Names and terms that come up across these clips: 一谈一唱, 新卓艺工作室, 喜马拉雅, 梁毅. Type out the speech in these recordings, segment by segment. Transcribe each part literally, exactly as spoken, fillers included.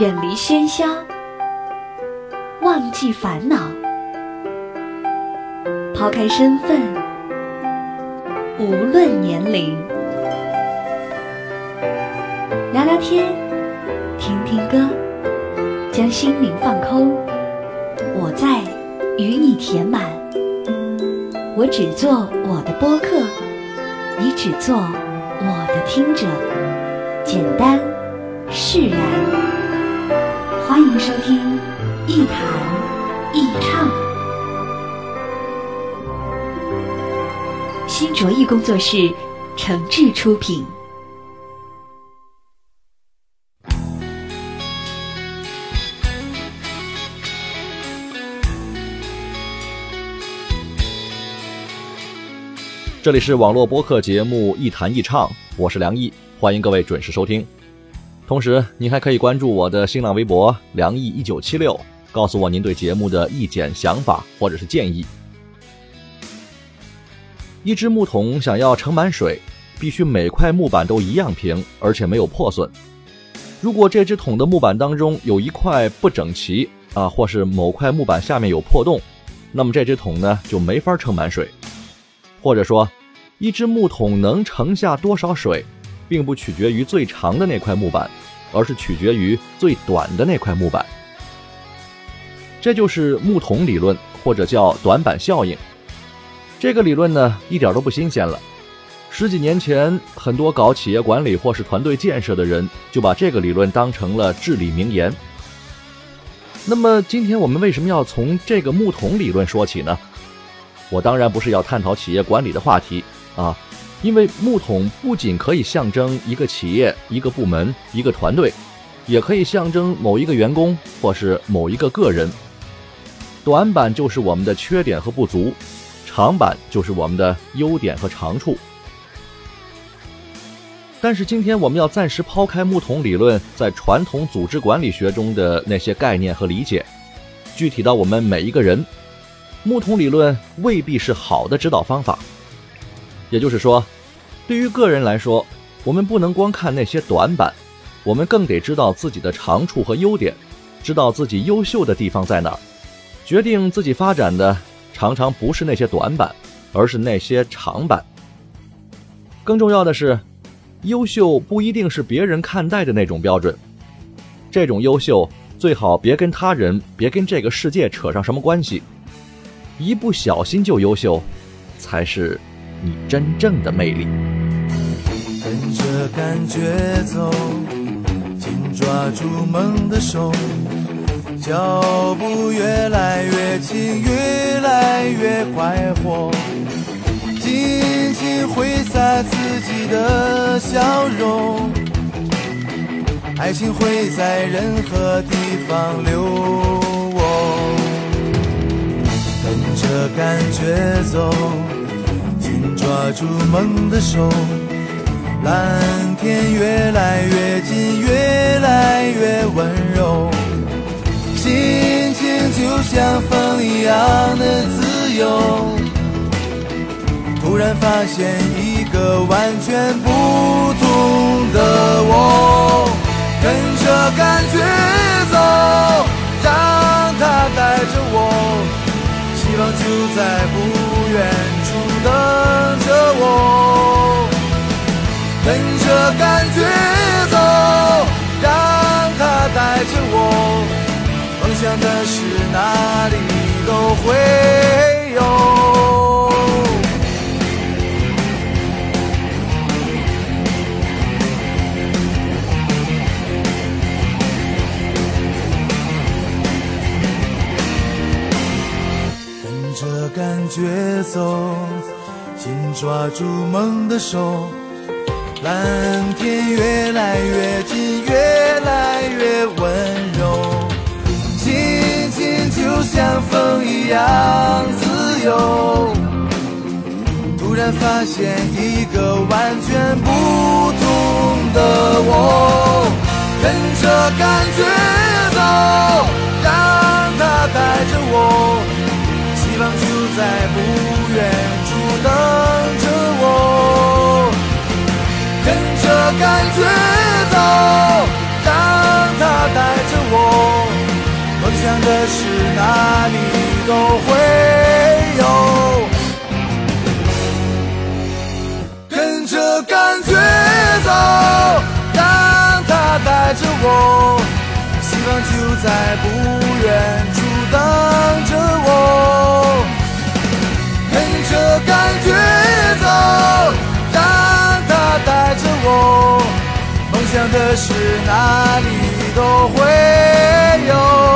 远离喧嚣，忘记烦恼，抛开身份，无论年龄，聊聊天，听听歌，将心灵放空，我在与你填满。我只做我的播客，你只做我的听者，简单释然。欢迎收听一谈一唱，新卓艺工作室诚挚出品。这里是网络播客节目一谈一唱，我是梁毅，欢迎各位准时收听。同时您还可以关注我的新浪微博梁毅一九七六，告诉我您对节目的意见想法或者是建议。一只木桶想要盛满水，必须每块木板都一样平，而且没有破损。如果这只桶的木板当中有一块不整齐啊，或是某块木板下面有破洞，那么这只桶呢就没法盛满水。或者说一只木桶能盛下多少水，并不取决于最长的那块木板，而是取决于最短的那块木板。这就是木桶理论，或者叫短板效应。这个理论呢，一点都不新鲜了。十几年前，很多搞企业管理或是团队建设的人，就把这个理论当成了至理名言。那么今天我们为什么要从这个木桶理论说起呢？我当然不是要探讨企业管理的话题啊，因为木桶不仅可以象征一个企业、一个部门、一个团队，也可以象征某一个员工或是某一个个人。短板就是我们的缺点和不足，长板就是我们的优点和长处。但是今天我们要暂时抛开木桶理论在传统组织管理学中的那些概念和理解，具体到我们每一个人，木桶理论未必是好的指导方法。也就是说，对于个人来说，我们不能光看那些短板，我们更得知道自己的长处和优点，知道自己优秀的地方在哪儿。决定自己发展的常常不是那些短板，而是那些长板。更重要的是，优秀不一定是别人看待的那种标准，这种优秀最好别跟他人、别跟这个世界扯上什么关系。一不小心就优秀，才是你真正的魅力。跟着感觉走，紧抓住梦的手，脚步越来越轻，越来越快活，尽情挥洒自己的笑容，爱情会在任何地方流。跟着感觉走，紧抓住梦的手，蓝天越来越近，越来越温柔，心情就像风一样的自由，突然发现一个完全不同的我。跟着感觉走，让它带着我，希望就在不远处等着我。跟着感觉走，让它带着我，梦想的事哪里都会感觉走，紧抓住梦的手，蓝天越来越近，越来越温柔，心情就像风一样自由，突然发现一个完全不同的我。跟着感觉走，让它带着我，希望就在不远处等着我。跟着感觉走，让它带着是哪里都会有，跟着感觉走，让它带着我，希望就在不远处等着我，跟着感觉走，让它带着我，梦想的事哪里都会有。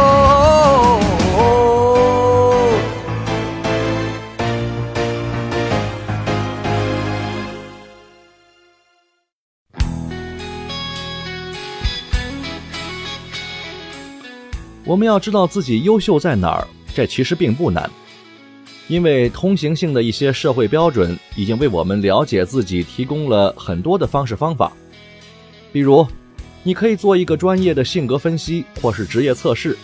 我们要知道自己优秀在哪儿，这其实并不难，因为通行性的一些社会标准已经为我们了解自己提供了很多的方式方法。比如你可以做一个专业的性格分析或是职业测试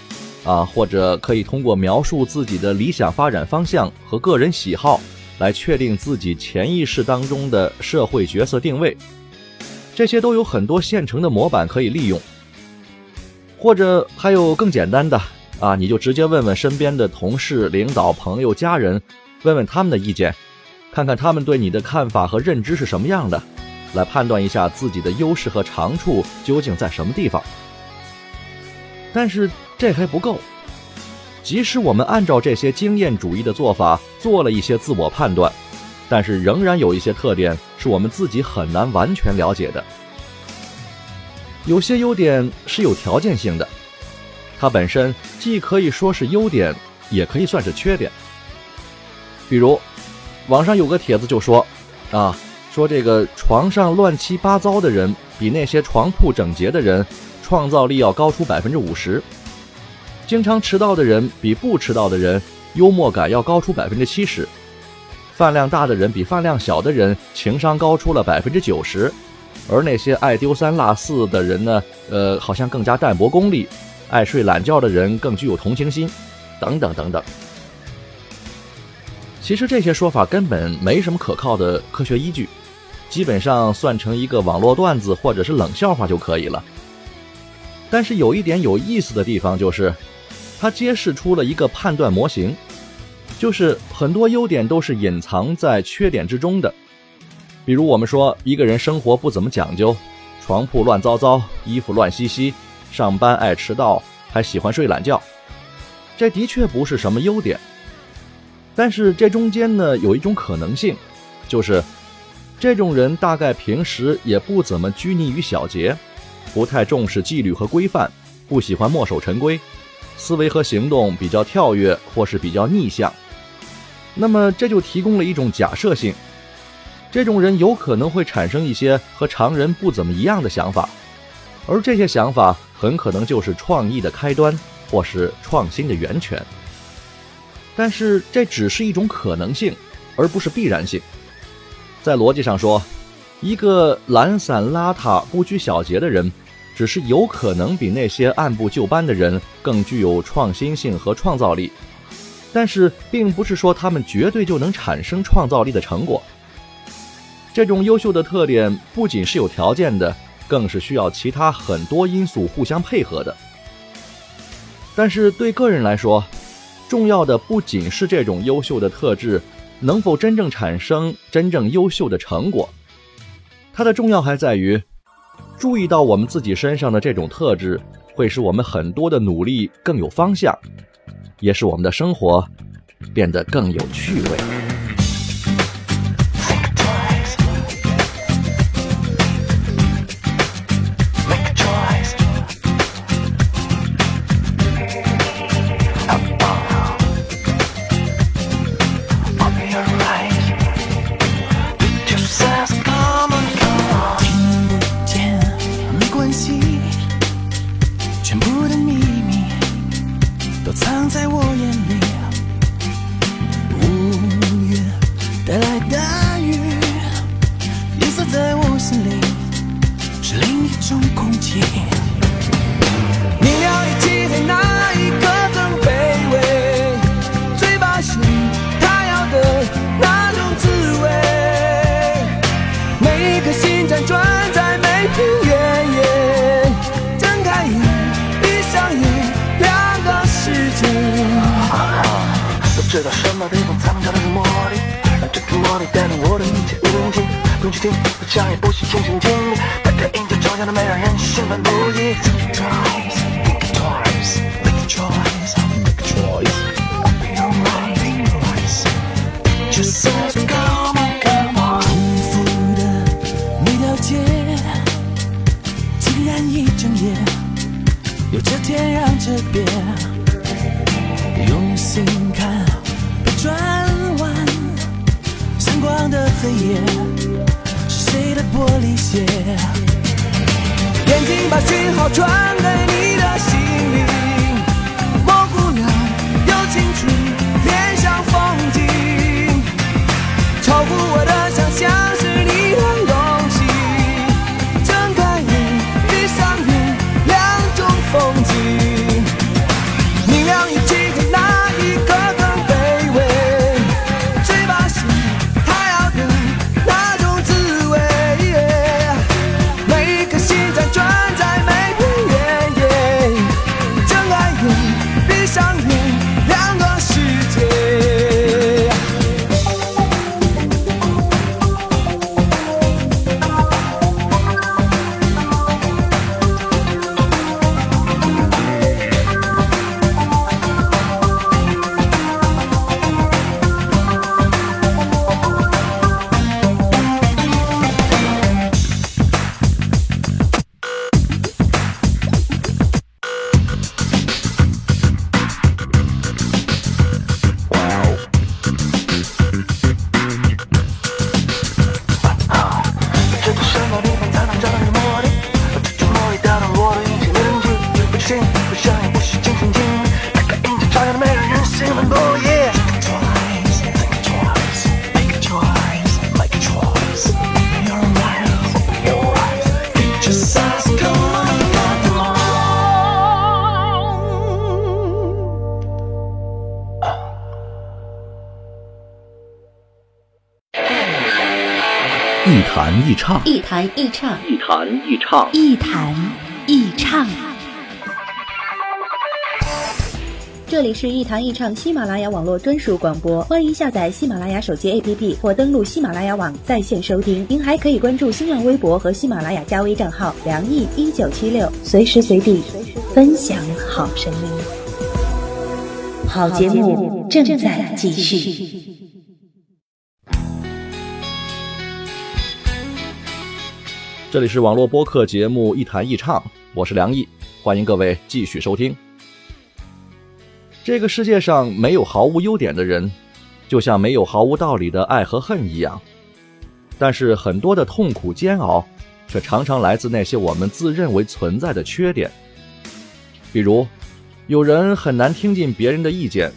啊，或者可以通过描述自己的理想发展方向和个人喜好来确定自己潜意识当中的社会角色定位，这些都有很多现成的模板可以利用。或者还有更简单的啊，你就直接问问身边的同事、领导、朋友、家人，问问他们的意见，看看他们对你的看法和认知是什么样的，来判断一下自己的优势和长处究竟在什么地方。但是这还不够，即使我们按照这些经验主义的做法做了一些自我判断，但是仍然有一些特点是我们自己很难完全了解的。有些优点是有条件性的，它本身既可以说是优点，也可以算是缺点。比如网上有个帖子就说啊，说这个床上乱七八糟的人比那些床铺整洁的人创造力要高出 百分之五十， 经常迟到的人比不迟到的人幽默感要高出 百分之七十， 饭量大的人比饭量小的人情商高出了 百分之九十，而那些爱丢三落四的人呢，呃，好像更加淡泊功利，爱睡懒觉的人更具有同情心，等等等等。其实这些说法根本没什么可靠的科学依据，基本上算成一个网络段子或者是冷笑话就可以了。但是有一点有意思的地方就是，它揭示出了一个判断模型，就是很多优点都是隐藏在缺点之中的。比如我们说一个人生活不怎么讲究，床铺乱糟糟，衣服乱兮兮，上班爱迟到，还喜欢睡懒觉，这的确不是什么优点。但是这中间呢，有一种可能性，就是这种人大概平时也不怎么拘泥于小节，不太重视纪律和规范，不喜欢墨守成规，思维和行动比较跳跃或是比较逆向。那么这就提供了一种假设性，这种人有可能会产生一些和常人不怎么一样的想法，而这些想法很可能就是创意的开端或是创新的源泉。但是这只是一种可能性，而不是必然性。在逻辑上说，一个懒散邋遢不拘小节的人只是有可能比那些按部就班的人更具有创新性和创造力，但是并不是说他们绝对就能产生创造力的成果。这种优秀的特点不仅是有条件的，更是需要其他很多因素互相配合的。但是对个人来说，重要的不仅是这种优秀的特质能否真正产生真正优秀的成果，它的重要还在于注意到我们自己身上的这种特质会使我们很多的努力更有方向，也使我们的生活变得更有趣味。世界去听，不加也不许重新听，带着音就抽象的美，让人兴奋不已。Make a choice, make a choice, make a choice, make a choice, open your mind, open your eyes, just let it go, come on。重复的每条街，竟然一整夜，有这天让这别，用心看，别转。闪光的黑夜，是谁的玻璃鞋？眼睛把讯号传给你的心灵，模糊了又清楚，面上风景，超乎我的想象，是你很用心，睁开眼，闭上眼，两种风景，你让一起看那一刻更卑微。一弹一唱，一弹一唱，一弹一唱，一弹一唱。这里是一弹一唱喜马拉雅网络专属广播，欢迎下载喜马拉雅手机 A P P 或登录喜马拉雅网在线收听。您还可以关注新浪微博和喜马拉雅加微账号梁毅一九七六，随时随地分享好声音。好节目正在继续。这里是网络播客节目一弹一唱，我是梁毅，欢迎各位继续收听。这个世界上没有毫无优点的人，就像没有毫无道理的爱和恨一样，但是很多的痛苦煎熬却常常来自那些我们自认为存在的缺点。比如有人很难听进别人的意见，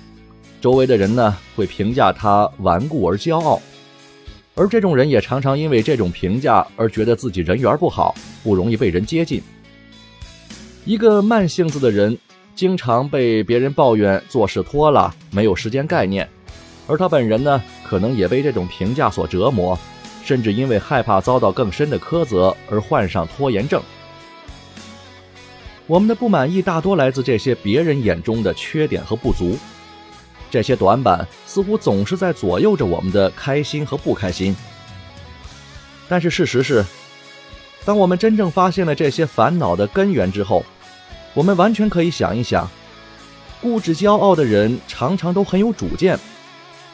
周围的人呢会评价他顽固而骄傲，而这种人也常常因为这种评价而觉得自己人缘不好，不容易被人接近。一个慢性子的人经常被别人抱怨做事拖拉，没有时间概念，而他本人呢可能也被这种评价所折磨，甚至因为害怕遭到更深的苛责而患上拖延症。我们的不满意大多来自这些别人眼中的缺点和不足，这些短板似乎总是在左右着我们的开心和不开心。但是事实是，当我们真正发现了这些烦恼的根源之后，我们完全可以想一想，固执骄傲的人常常都很有主见，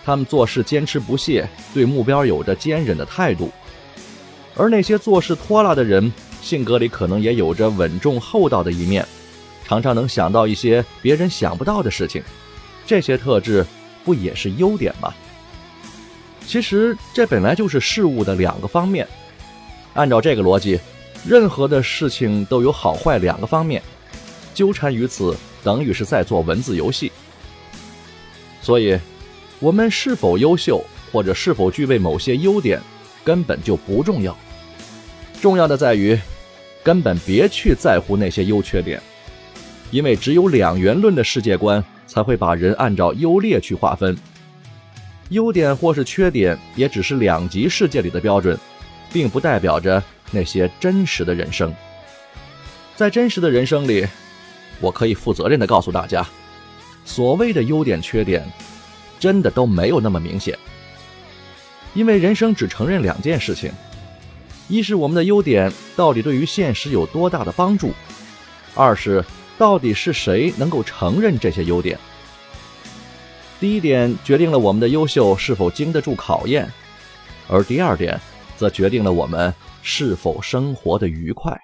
他们做事坚持不懈，对目标有着坚韧的态度。而那些做事拖拉的人，性格里可能也有着稳重厚道的一面，常常能想到一些别人想不到的事情。这些特质不也是优点吗？其实这本来就是事物的两个方面，按照这个逻辑，任何的事情都有好坏两个方面，纠缠于此等于是在做文字游戏。所以我们是否优秀或者是否具备某些优点根本就不重要，重要的在于根本别去在乎那些优缺点，因为只有两元论的世界观才会把人按照优劣去划分，优点或是缺点也只是两极世界里的标准，并不代表着那些真实的人生。在真实的人生里，我可以负责任地告诉大家，所谓的优点缺点真的都没有那么明显，因为人生只承认两件事情，一是我们的优点到底对于现实有多大的帮助，二是到底是谁能够承认这些优点。第一点决定了我们的优秀是否经得住考验，而第二点则决定了我们是否生活的愉快。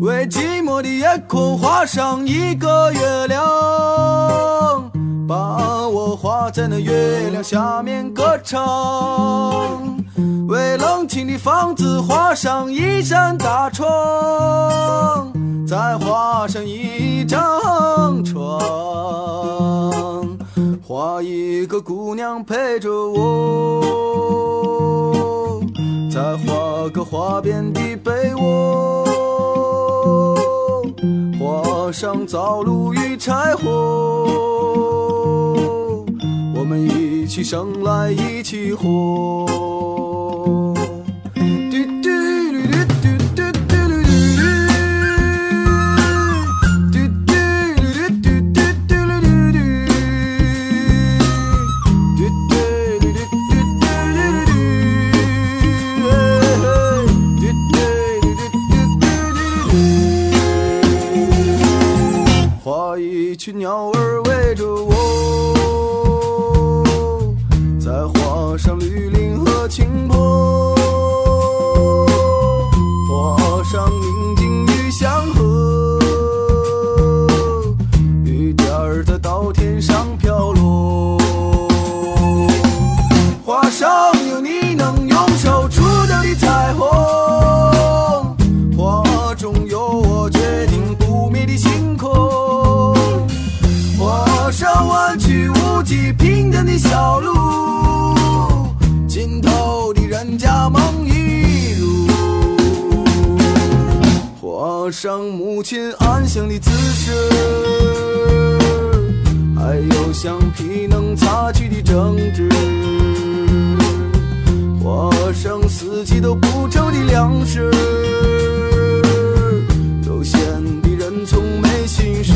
为寂寞的夜空画上一个月亮，把我画在那月亮下面歌唱。为冷清的房子画上一扇大窗，再画上一张床，画一个姑娘陪着我，再画个花边的被窝，画上灶炉与柴火，我们一起生来一起活。群鸟儿围着我，在画上绿林和清波，画上宁静与祥和，雨点儿在稻田上飘落，画上有你能用手触到的彩虹，画中有我决定不灭的星空，画上弯曲无际平坦的小路，尽头的人家梦一如，画上母亲安详的姿势，还有橡皮能擦去的争执，画上四季都不愁的粮食，有闲的人从没心事。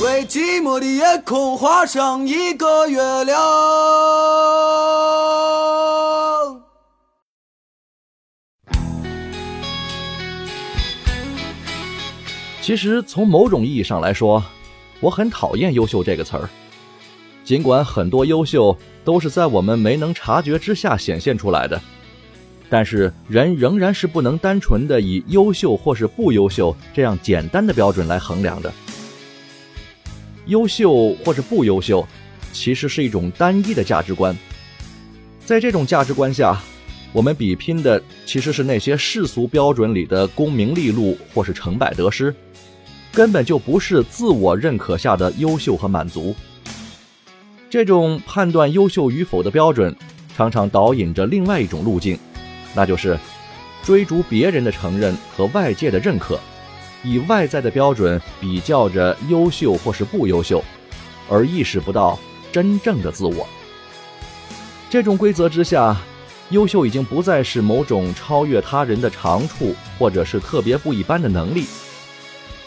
为寂寞的夜空画上一个月亮。其实从某种意义上来说，我很讨厌优秀这个词儿。尽管很多优秀都是在我们没能察觉之下显现出来的，但是人仍然是不能单纯的以优秀或是不优秀这样简单的标准来衡量的。优秀或是不优秀其实是一种单一的价值观，在这种价值观下，我们比拼的其实是那些世俗标准里的功名利禄或是成败得失，根本就不是自我认可下的优秀和满足。这种判断优秀与否的标准常常导引着另外一种路径，那就是追逐别人的承认和外界的认可，以外在的标准比较着优秀或是不优秀，而意识不到真正的自我。这种规则之下，优秀已经不再是某种超越他人的长处或者是特别不一般的能力，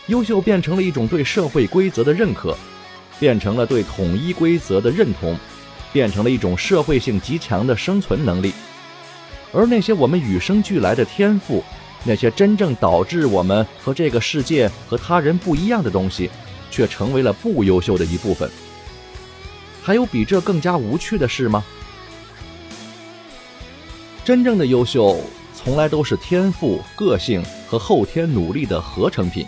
优秀变成了一种对社会规则的认可，变成了对统一规则的认同，变成了一种社会性极强的生存能力。而那些我们与生俱来的天赋，那些真正导致我们和这个世界和他人不一样的东西，却成为了不优秀的一部分。还有比这更加无趣的事吗？真正的优秀从来都是天赋、个性和后天努力的合成品。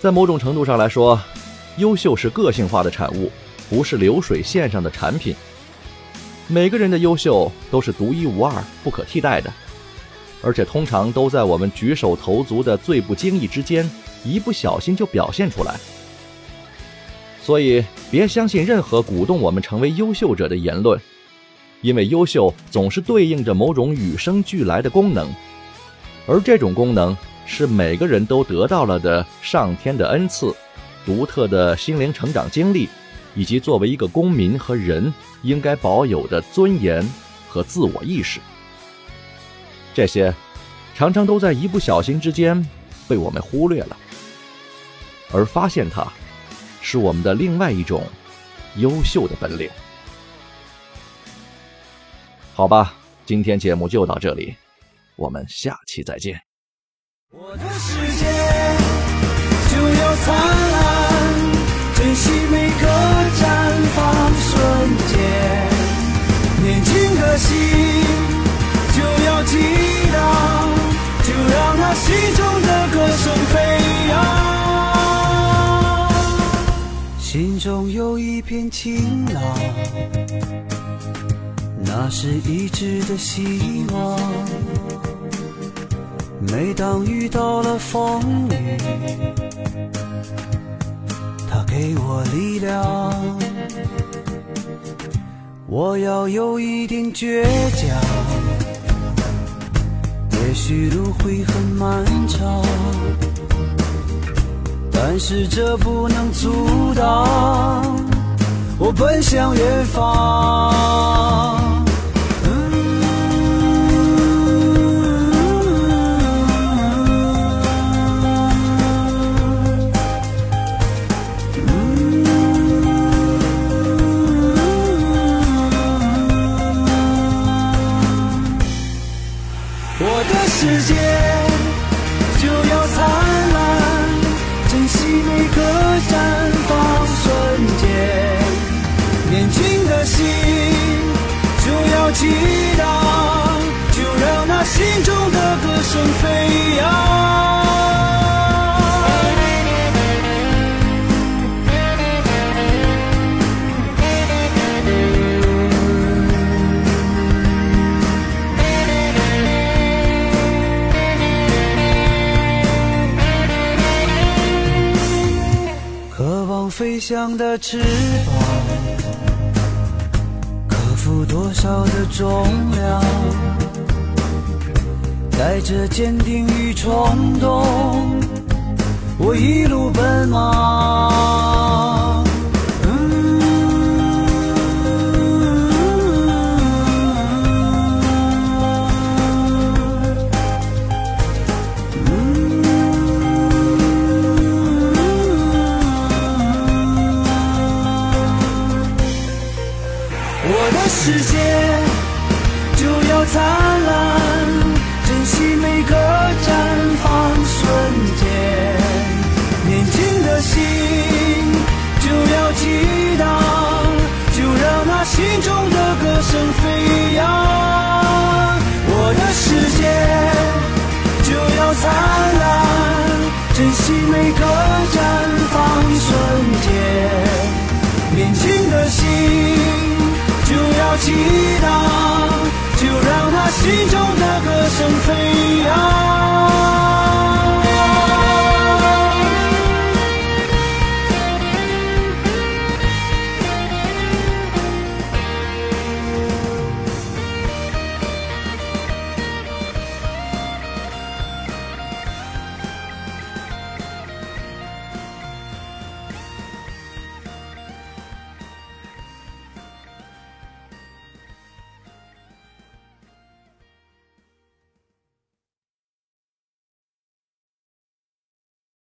在某种程度上来说，优秀是个性化的产物，不是流水线上的产品。每个人的优秀都是独一无二、不可替代的，而且通常都在我们举手投足的最不经意之间，一不小心就表现出来。所以，别相信任何鼓动我们成为优秀者的言论，因为优秀总是对应着某种与生俱来的功能，而这种功能是每个人都得到了的上天的恩赐，独特的心灵成长经历，以及作为一个公民和人应该保有的尊严和自我意识。这些常常都在一不小心之间被我们忽略了，而发现它是我们的另外一种优秀的本领。好吧，今天节目就到这里，我们下期再见。我的世界就要灿烂，珍惜每个绽放瞬间，年轻的心就要激荡，就让它心中的歌声飞扬。心中有一片晴朗，那是一直的希望，每当遇到了风雨，它给我力量。我要有一点倔强，也许路会很漫长，但是这不能阻挡我奔向远方。世界就要灿烂，珍惜每个绽放瞬间，年轻的心就要激荡，就让那心中的歌声飞扬。飞翔的翅膀，克服多少的重量，带着坚定与冲动，我一路奔忙。世界就要灿烂，珍惜每个绽放瞬间，年轻的心就要激荡，就让那心中的歌声飞扬。我的世界就要灿烂，珍惜每个绽放瞬间，年轻的心就要激荡，就让他心中的